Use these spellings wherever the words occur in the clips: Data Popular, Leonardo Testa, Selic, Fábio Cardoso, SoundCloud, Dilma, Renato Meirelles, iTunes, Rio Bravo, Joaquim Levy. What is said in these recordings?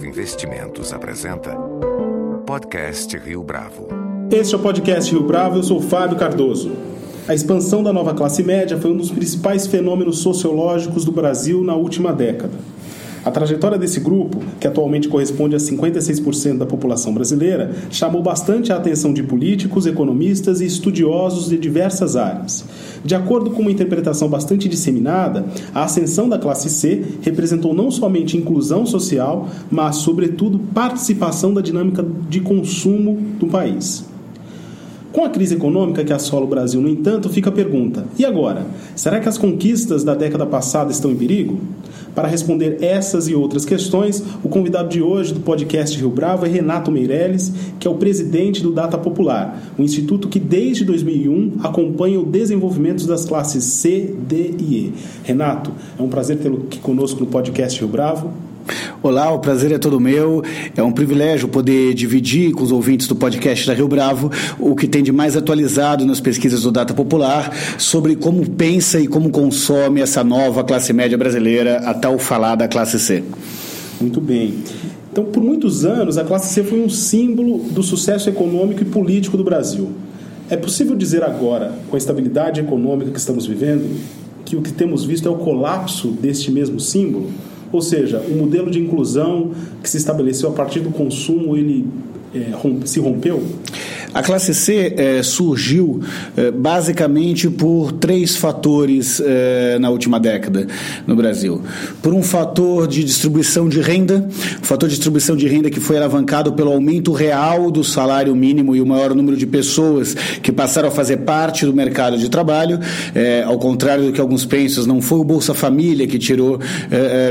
Bravo Investimentos apresenta Podcast Rio Bravo. Este é o Podcast Rio Bravo, eu sou Fábio Cardoso. A expansão da nova classe média foi um dos principais fenômenos sociológicos do Brasil na última década. A trajetória desse grupo, que atualmente corresponde a 56% da população brasileira, chamou bastante a atenção de políticos, economistas e estudiosos de diversas áreas. De acordo com uma interpretação bastante disseminada, a ascensão da classe C representou não somente inclusão social, mas, sobretudo, participação da dinâmica de consumo do país. Com a crise econômica que assola o Brasil, no entanto, fica a pergunta: e agora? Será que as conquistas da década passada estão em perigo? Para responder essas e outras questões, o convidado de hoje do podcast Rio Bravo é Renato Meirelles, que é o presidente do Data Popular, um instituto que desde 2001 acompanha o desenvolvimento das classes C, D e E. Renato, é um prazer tê-lo aqui conosco no podcast Rio Bravo. Olá, o prazer é todo meu. É um privilégio poder dividir com os ouvintes do podcast da Rio Bravo o que tem de mais atualizado nas pesquisas do Data Popular sobre como pensa e como consome essa nova classe média brasileira, a tal falada classe C. Muito bem. Então, por muitos anos, a classe C foi um símbolo do sucesso econômico e político do Brasil. É possível dizer agora, com a estabilidade econômica que estamos vivendo, que o que temos visto é o colapso deste mesmo símbolo? Ou seja, o modelo de inclusão que se estabeleceu a partir do consumo, ele se rompeu? A classe C surgiu basicamente por três fatores na última década no Brasil. Por um fator de distribuição de renda, um fator de distribuição de renda que foi alavancado pelo aumento real do salário mínimo e o maior número de pessoas que passaram a fazer parte do mercado de trabalho. Ao contrário do que alguns pensam, não foi o Bolsa Família que tirou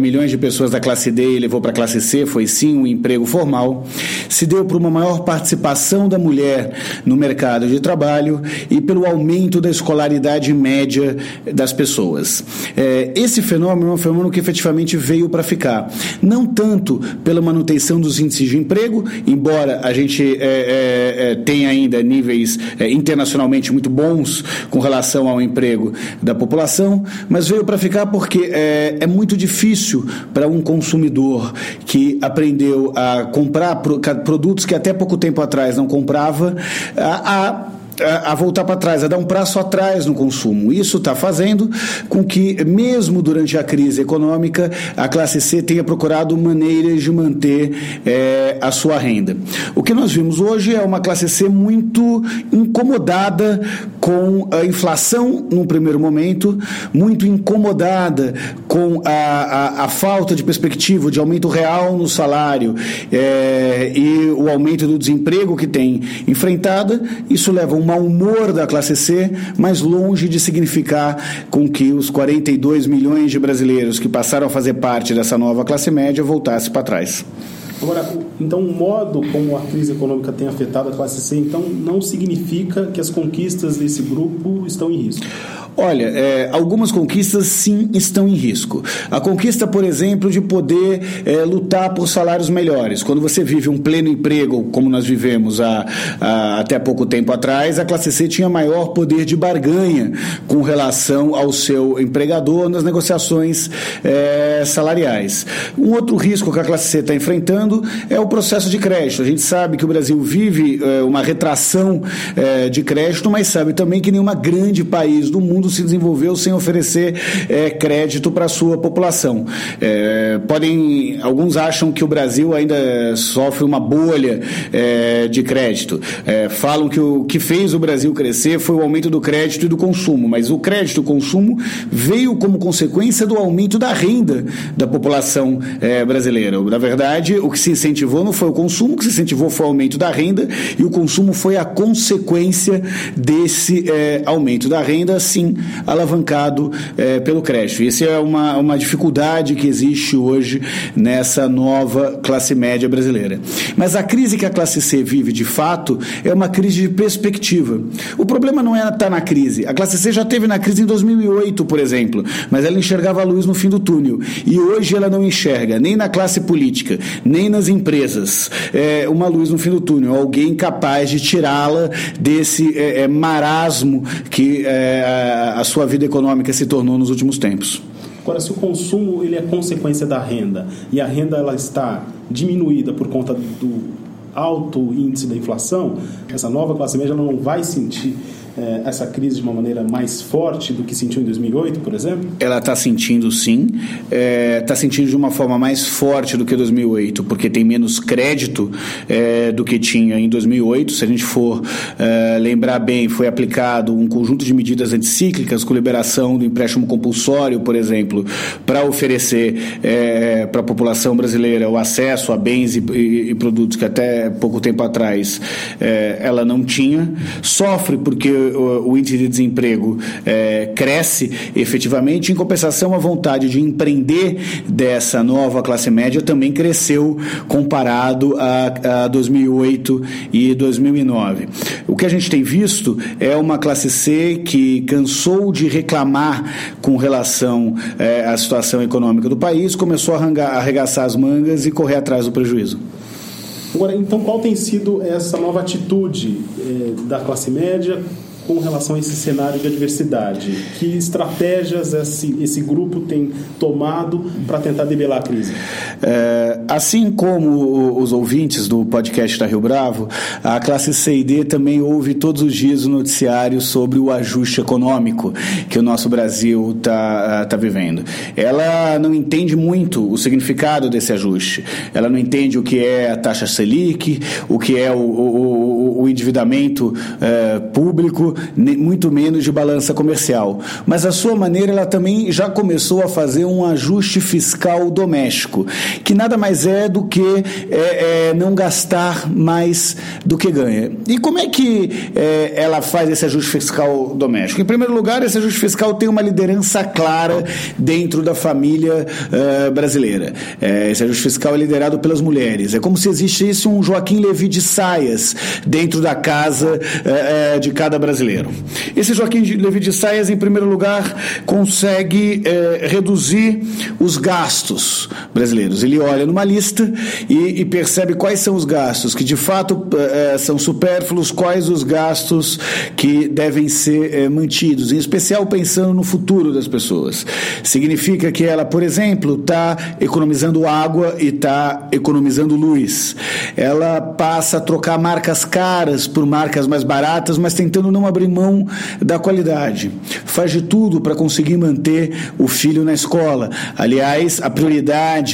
milhões de pessoas da classe D e levou para a classe C, foi sim um emprego formal. Se deu por uma maior participação da mulher no mercado de trabalho e pelo aumento da escolaridade média das pessoas. Esse fenômeno é um fenômeno que efetivamente veio para ficar. Não tanto pela manutenção dos índices de emprego, embora a gente tenha ainda níveis internacionalmente muito bons com relação ao emprego da população, mas veio para ficar porque é muito difícil para um consumidor que aprendeu a comprar produtos que até pouco tempo atrás não comprava, a voltar para trás, a dar um passo atrás no consumo. Isso está fazendo com que, mesmo durante a crise econômica, a classe C tenha procurado maneiras de manter a sua renda. O que nós vimos hoje é uma classe C muito incomodada com a inflação num primeiro momento, muito incomodada com a falta de perspectiva de aumento real no salário e o aumento do desemprego que tem enfrentada. Isso leva um mau humor da classe C, mas longe de significar com que os 42 milhões de brasileiros que passaram a fazer parte dessa nova classe média voltassem para trás. Agora, então, o modo como a crise econômica tem afetado a classe C, então, não significa que as conquistas desse grupo estão em risco? Olha, algumas conquistas sim estão em risco. A conquista, por exemplo, de poder lutar por salários melhores. Quando você vive um pleno emprego, como nós vivemos até pouco tempo atrás, a classe C tinha maior poder de barganha com relação ao seu empregador nas negociações salariais. Um outro risco que a classe C está enfrentando é o processo de crédito. A gente sabe que o Brasil vive uma retração de crédito, mas sabe também que nenhuma grande país do mundo se desenvolveu sem oferecer crédito para a sua população. Alguns acham que o Brasil ainda sofre uma bolha de crédito. Falam que o que fez o Brasil crescer foi o aumento do crédito e do consumo, mas o crédito e o consumo veio como consequência do aumento da renda da população brasileira. Na verdade, o que se incentivou não foi o consumo, o que se incentivou foi o aumento da renda, e o consumo foi a consequência desse aumento da renda, assim alavancado pelo crédito. Isso é uma dificuldade que existe hoje nessa nova classe média brasileira. Mas a crise que a classe C vive, de fato, é uma crise de perspectiva. O problema não é estar na crise. A classe C já esteve na crise em 2008, por exemplo, mas ela enxergava a luz no fim do túnel. E hoje ela não enxerga, nem na classe política, nem nas empresas, uma luz no fim do túnel. Alguém capaz de tirá-la desse marasmo que a sua vida econômica se tornou nos últimos tempos. Agora, se o consumo ele é consequência da renda, e a renda ela está diminuída por conta do alto índice da inflação, essa nova classe média não vai sentir essa crise de uma maneira mais forte do que sentiu em 2008, por exemplo? Ela está sentindo, sim. Está sentindo de uma forma mais forte do que 2008, porque tem menos crédito do que tinha em 2008. Se a gente for lembrar bem, foi aplicado um conjunto de medidas anticíclicas com liberação do empréstimo compulsório, por exemplo, para oferecer para a população brasileira o acesso a bens e produtos que até pouco tempo atrás ela não tinha. Sofre porque o índice de desemprego cresce efetivamente. Em compensação, a vontade de empreender dessa nova classe média também cresceu comparado a 2008 e 2009. O que a gente tem visto é uma classe C que cansou de reclamar com relação à situação econômica do país, começou a arregaçar as mangas e correr atrás do prejuízo. Agora, então, qual tem sido essa nova atitude da classe média com relação a esse cenário de adversidade? Que estratégias esse grupo tem tomado para tentar debelar a crise? Assim como os ouvintes do podcast da Rio Bravo, a classe C e D também ouve todos os dias o noticiário sobre o ajuste econômico que o nosso Brasil está vivendo. Ela não entende muito o significado desse ajuste. Ela não entende o que é a taxa Selic, o que é o endividamento público, muito menos de balança comercial. Mas a sua maneira, ela também já começou a fazer um ajuste fiscal doméstico, que nada mais é do que não gastar mais do que ganha. E como é que ela faz esse ajuste fiscal doméstico? Em primeiro lugar, esse ajuste fiscal tem uma liderança clara dentro da família brasileira. Esse ajuste fiscal é liderado pelas mulheres. É como se existisse um Joaquim Levy de saias dentro da casa de cada brasileiro. Esse Joaquim Levy de saias, em primeiro lugar, consegue reduzir os gastos brasileiros. Ele olha numa lista e percebe quais são os gastos que de fato são supérfluos, quais os gastos que devem ser mantidos, em especial pensando no futuro das pessoas. Significa que ela, por exemplo, está economizando água e está economizando luz. Ela passa a trocar marcas caras por marcas mais baratas, mas tentando não abrir mão da qualidade. Faz de tudo para conseguir manter o filho na escola. Aliás, a prioridade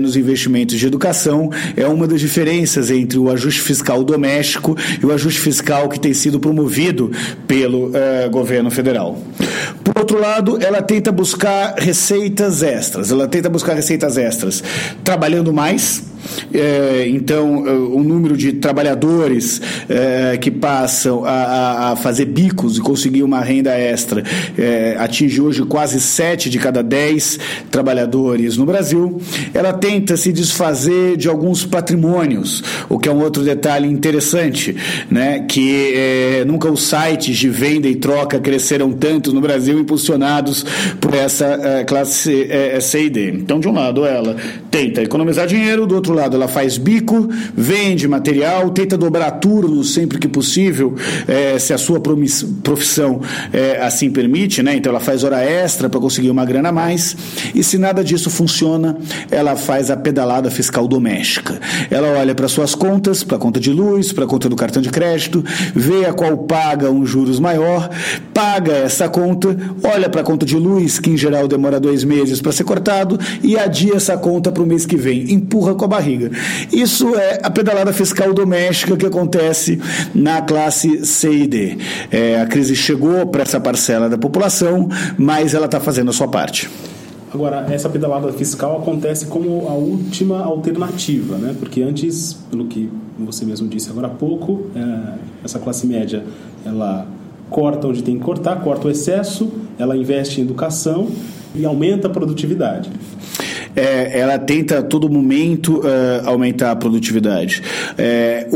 nos investimentos de educação é uma das diferenças entre o ajuste fiscal doméstico e o ajuste fiscal que tem sido promovido pelo governo federal. Por outro lado, ela tenta buscar receitas extras. Trabalhando mais. Então, o número de trabalhadores que passam a fazer bicos e conseguir uma renda extra atinge hoje quase 7 de cada 10 trabalhadores no Brasil. Ela tenta se desfazer de alguns patrimônios, o que é um outro detalhe interessante, né? Que nunca os sites de venda e troca cresceram tanto no Brasil, impulsionados por essa classe C e D. Então, de um lado, ela tenta economizar dinheiro, do outro lado, ela faz bico, vende material, tenta dobrar turnos sempre que possível, se a sua profissão assim permite, né? Então ela faz hora extra para conseguir uma grana a mais, e se nada disso funciona, ela faz a pedalada fiscal doméstica. Ela olha para suas contas, para a conta de luz, para a conta do cartão de crédito, vê a qual paga um juros maior, paga essa conta, olha para a conta de luz, que em geral demora 2 meses para ser cortado, e adia essa conta para o mês que vem, empurra com a barriga. Isso é a pedalada fiscal doméstica que acontece na classe C e D. A crise chegou para essa parcela da população, mas ela está fazendo a sua parte. Agora, essa pedalada fiscal acontece como a última alternativa, né? Porque antes, pelo que você mesmo disse agora há pouco, essa classe média, ela corta onde tem que cortar, corta o excesso, ela investe em educação e aumenta a produtividade. Ela tenta a todo momento aumentar a produtividade.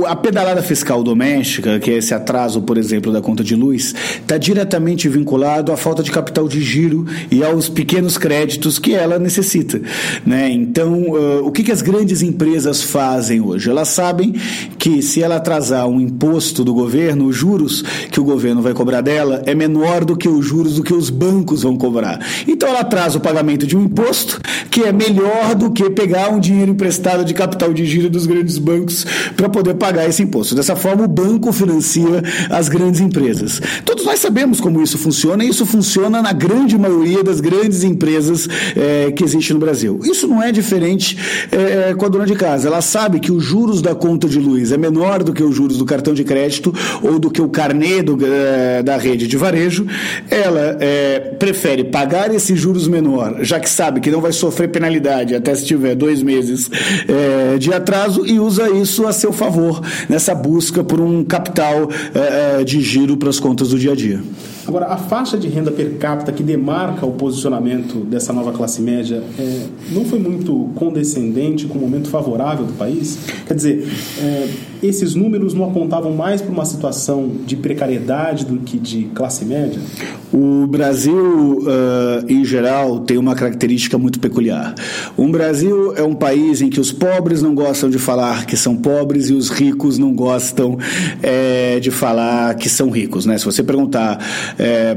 A pedalada fiscal doméstica, que é esse atraso, por exemplo, da conta de luz, está diretamente vinculado à falta de capital de giro e aos pequenos créditos que ela necessita, né? Então, o que as grandes empresas fazem hoje? Elas sabem que se ela atrasar um imposto do governo, os juros que o governo vai cobrar dela é menor do que os juros do que os bancos vão cobrar. Então, ela atrasa o pagamento de um imposto que é meio melhor do que pegar um dinheiro emprestado de capital de giro dos grandes bancos para poder pagar esse imposto. Dessa forma, o banco financia as grandes empresas. Todos nós sabemos como isso funciona, e isso funciona na grande maioria das grandes empresas que existe no Brasil. Isso não é diferente com a dona de casa. Ela sabe que os juros da conta de luz é menor do que os juros do cartão de crédito ou do que o carnê da rede de varejo. Ela prefere pagar esses juros menor, já que sabe que não vai sofrer penalidade até se tiver 2 meses de atraso, e usa isso a seu favor nessa busca por um capital de giro para as contas do dia a dia. Agora, a faixa de renda per capita que demarca o posicionamento dessa nova classe média não foi muito condescendente com o momento favorável do país? Quer dizer, esses números não apontavam mais para uma situação de precariedade do que de classe média? O Brasil, em geral, tem uma característica muito peculiar. O Brasil é um país em que os pobres não gostam de falar que são pobres e os ricos não gostam de falar que são ricos, né? Se você perguntar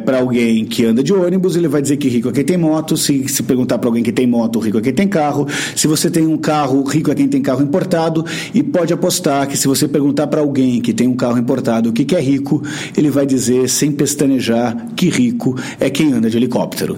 para alguém que anda de ônibus, ele vai dizer que rico é quem tem moto. Se perguntar para alguém que tem moto, rico é quem tem carro. Se você tem um carro, rico é quem tem carro importado. E pode apostar que se você perguntar para alguém que tem um carro importado o que é rico, ele vai dizer sem pestanejar que rico é quem anda de helicóptero.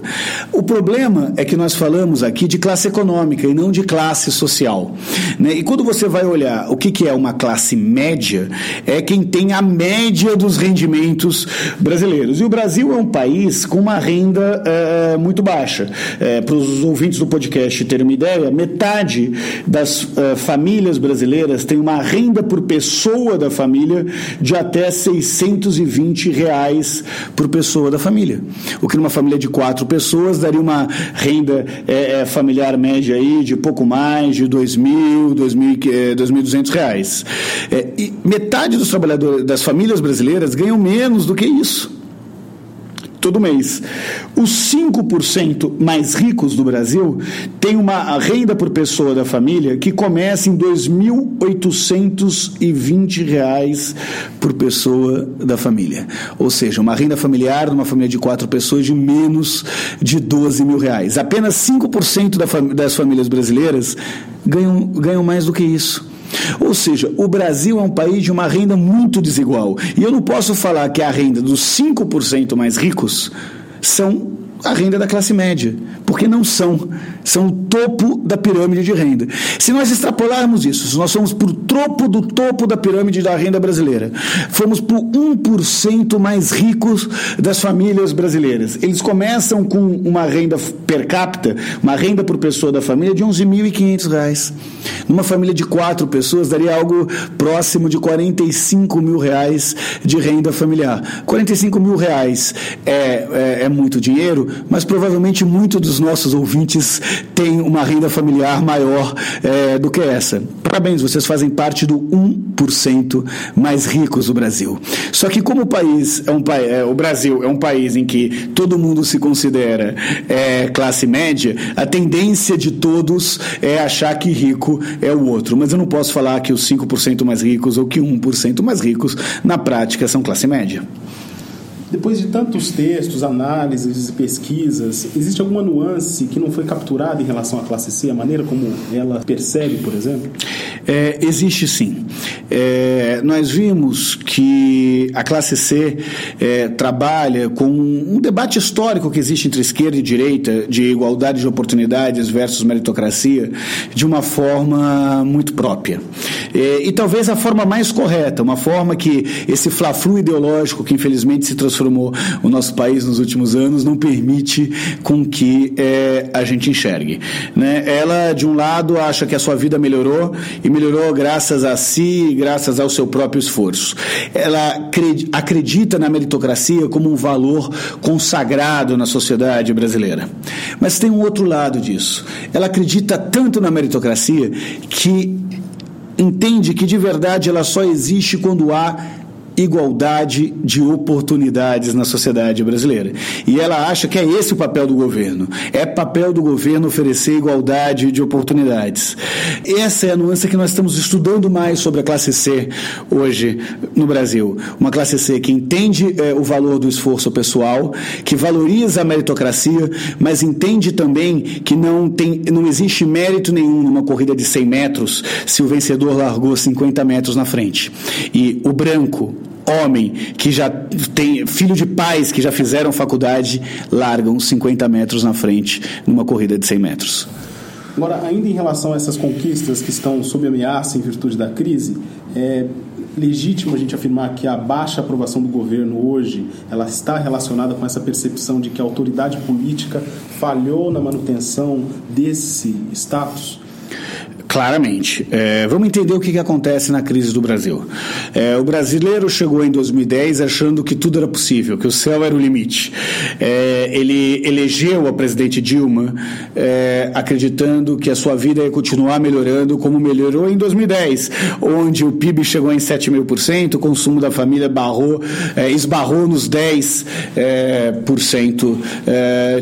O problema é que nós falamos aqui de classe econômica e não de classe social, né? E quando você vai olhar o que é uma classe média, é quem tem a média dos rendimentos brasileiros. E o Brasil é um país com uma renda muito baixa. Para os ouvintes do podcast terem uma ideia, metade das famílias brasileiras tem uma renda por pessoa da família de até R$620 por pessoa da família, o que numa família de 4 pessoas daria uma renda familiar média aí de pouco mais de R$2.200. E metade dos trabalhadores das famílias brasileiras ganham menos do que isso todo mês. Os 5% mais ricos do Brasil têm uma renda por pessoa da família que começa em R$ 2.820 por pessoa da família. Ou seja, uma renda familiar numa família de 4 pessoas de menos de R$ 12.000. Apenas 5% das famílias brasileiras ganham mais do que isso. Ou seja, o Brasil é um país de uma renda muito desigual. E eu não posso falar que a renda dos 5% mais ricos são a renda da classe média, porque não são. São o topo da pirâmide de renda. Se nós extrapolarmos isso, se nós formos por topo do topo da pirâmide da renda brasileira, fomos por 1% mais ricos das famílias brasileiras. Eles começam com uma renda per capita, uma renda por pessoa da família de R$ 11.500. Numa família de 4 pessoas, daria algo próximo de R$ 45 mil reais de renda familiar. R$ 45 mil reais é muito dinheiro, mas provavelmente muitos dos nossos ouvintes têm uma renda familiar maior do que essa. Parabéns, vocês fazem parte do 1% mais ricos do Brasil. Só que como o país o Brasil é um país em que todo mundo se considera classe média, a tendência de todos é achar que rico é o outro. Mas eu não posso falar que os 5% mais ricos ou que 1% mais ricos, na prática, são classe média. Depois de tantos textos, análises e pesquisas, existe alguma nuance que não foi capturada em relação à classe C, a maneira como ela percebe, por exemplo? Existe sim. Nós vimos que a classe C trabalha com um debate histórico que existe entre esquerda e direita, de igualdade de oportunidades versus meritocracia, de uma forma muito própria. E talvez a forma mais correta, uma forma que esse fla-flu ideológico que infelizmente se transformou o nosso país nos últimos anos não permite com que a gente enxergue, né? Ela, de um lado, acha que a sua vida melhorou e melhorou graças a si e graças ao seu próprio esforço. Ela acredita na meritocracia como um valor consagrado na sociedade brasileira. Mas tem um outro lado disso. Ela acredita tanto na meritocracia que entende que de verdade ela só existe quando há igualdade de oportunidades na sociedade brasileira. E ela acha que é esse o papel do governo. É papel do governo oferecer igualdade de oportunidades. Essa é a nuance que nós estamos estudando mais sobre a classe C hoje no Brasil. Uma classe C que entende o valor do esforço pessoal, que valoriza a meritocracia, mas entende também que não existe mérito nenhum numa corrida de 100 metros se o vencedor largou 50 metros na frente. E o branco, homem, que já tem filho de pais que já fizeram faculdade, largam 50 metros na frente numa corrida de 100 metros. Agora, ainda em relação a essas conquistas que estão sob ameaça em virtude da crise, é legítimo a gente afirmar que a baixa aprovação do governo hoje, ela está relacionada com essa percepção de que a autoridade política falhou na manutenção desse status? Claramente. Vamos entender o que acontece na crise do Brasil. O brasileiro chegou em 2010 achando que tudo era possível, que o céu era o limite. Ele elegeu a presidente Dilma acreditando que a sua vida ia continuar melhorando como melhorou em 2010, onde o PIB chegou em 7,5%, o consumo da família esbarrou nos 10%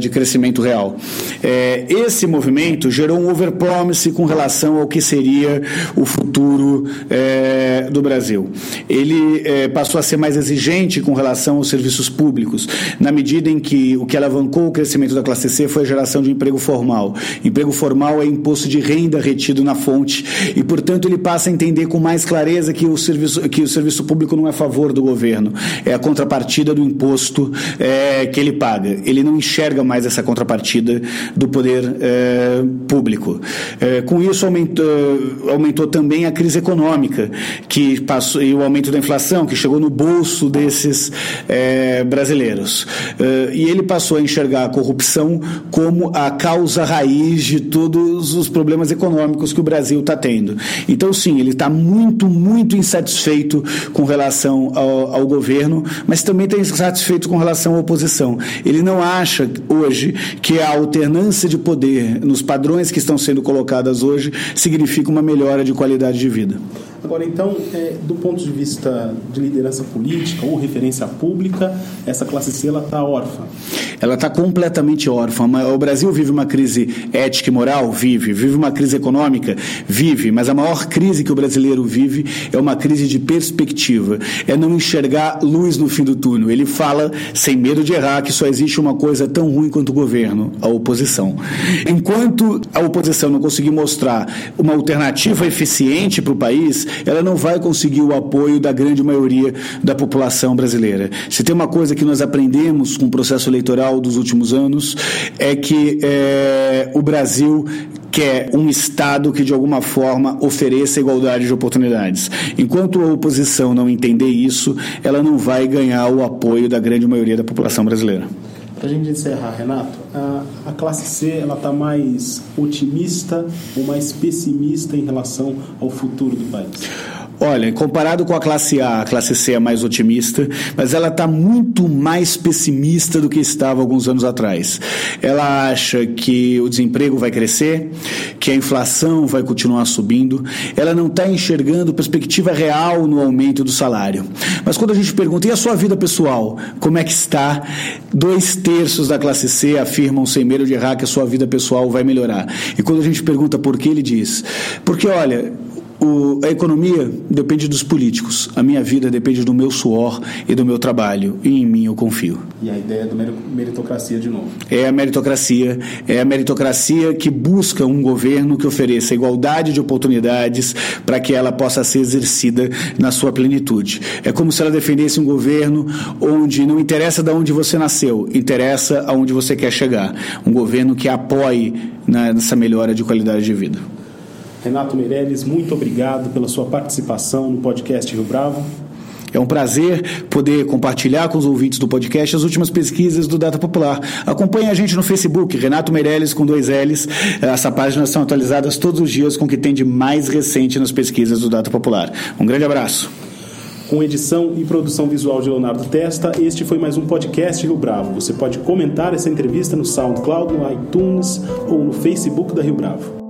de crescimento real. Esse movimento gerou um overpromise com relação ao que seria o futuro do Brasil. Ele passou a ser mais exigente com relação aos serviços públicos, na medida em que o que alavancou o crescimento da classe C foi a geração de emprego formal. Emprego formal é imposto de renda retido na fonte e, portanto, ele passa a entender com mais clareza que o serviço público não é a favor do governo, é a contrapartida do imposto que ele paga. Ele não enxerga mais essa contrapartida do poder público. Com isso, aumentou também a crise econômica que passou, e o aumento da inflação que chegou no bolso desses brasileiros. E ele passou a enxergar a corrupção como a causa raiz de todos os problemas econômicos que o Brasil está tendo. Então, sim, ele está muito, muito insatisfeito com relação ao governo, mas também está insatisfeito com relação à oposição. Ele não acha hoje que a alternância de poder nos padrões que estão sendo colocadas hoje significa uma melhora de qualidade de vida. Agora, então, do ponto de vista de liderança política ou referência pública, essa classe C está órfã? Ela está completamente órfã. O Brasil vive uma crise ética e moral? Vive uma crise econômica? Vive, mas a maior crise que o brasileiro vive é uma crise de perspectiva, é não enxergar luz no fim do túnel. Ele fala, sem medo de errar, que só existe uma coisa tão ruim quanto o governo, a oposição. Enquanto a oposição não conseguir mostrar uma alternativa eficiente para o país, ela não vai conseguir o apoio da grande maioria da população brasileira. Se tem uma coisa que nós aprendemos com o processo eleitoral dos últimos anos, é que o Brasil quer um Estado que, de alguma forma, ofereça igualdade de oportunidades. Enquanto a oposição não entender isso, ela não vai ganhar o apoio da grande maioria da população brasileira. Para a gente encerrar, Renato, a classe C está mais otimista ou mais pessimista em relação ao futuro do país? Olha, comparado com a classe A, a classe C é mais otimista, mas ela está muito mais pessimista do que estava alguns anos atrás. Ela acha que o desemprego vai crescer, que a inflação vai continuar subindo, ela não está enxergando perspectiva real no aumento do salário. Mas quando a gente pergunta, e a sua vida pessoal, como é que está? 2/3 da classe C afirmam sem medo de errar que a sua vida pessoal vai melhorar. E quando a gente pergunta por que, ele diz, porque olha, a economia depende dos políticos. A minha vida depende do meu suor e do meu trabalho. E em mim eu confio. E a ideia da meritocracia de novo? É a meritocracia que busca um governo que ofereça igualdade de oportunidades para que ela possa ser exercida na sua plenitude. É como se ela defendesse um governo onde não interessa de onde você nasceu, interessa aonde você quer chegar. Um governo que apoie nessa melhora de qualidade de vida. Renato Meirelles, muito obrigado pela sua participação no podcast Rio Bravo. É um prazer poder compartilhar com os ouvintes do podcast as últimas pesquisas do Data Popular. Acompanhe a gente no Facebook, Renato Meirelles com 2 L's. Essas páginas são atualizadas todos os dias com o que tem de mais recente nas pesquisas do Data Popular. Um grande abraço. Com edição e produção visual de Leonardo Testa, este foi mais um podcast Rio Bravo. Você pode comentar essa entrevista no SoundCloud, no iTunes ou no Facebook da Rio Bravo.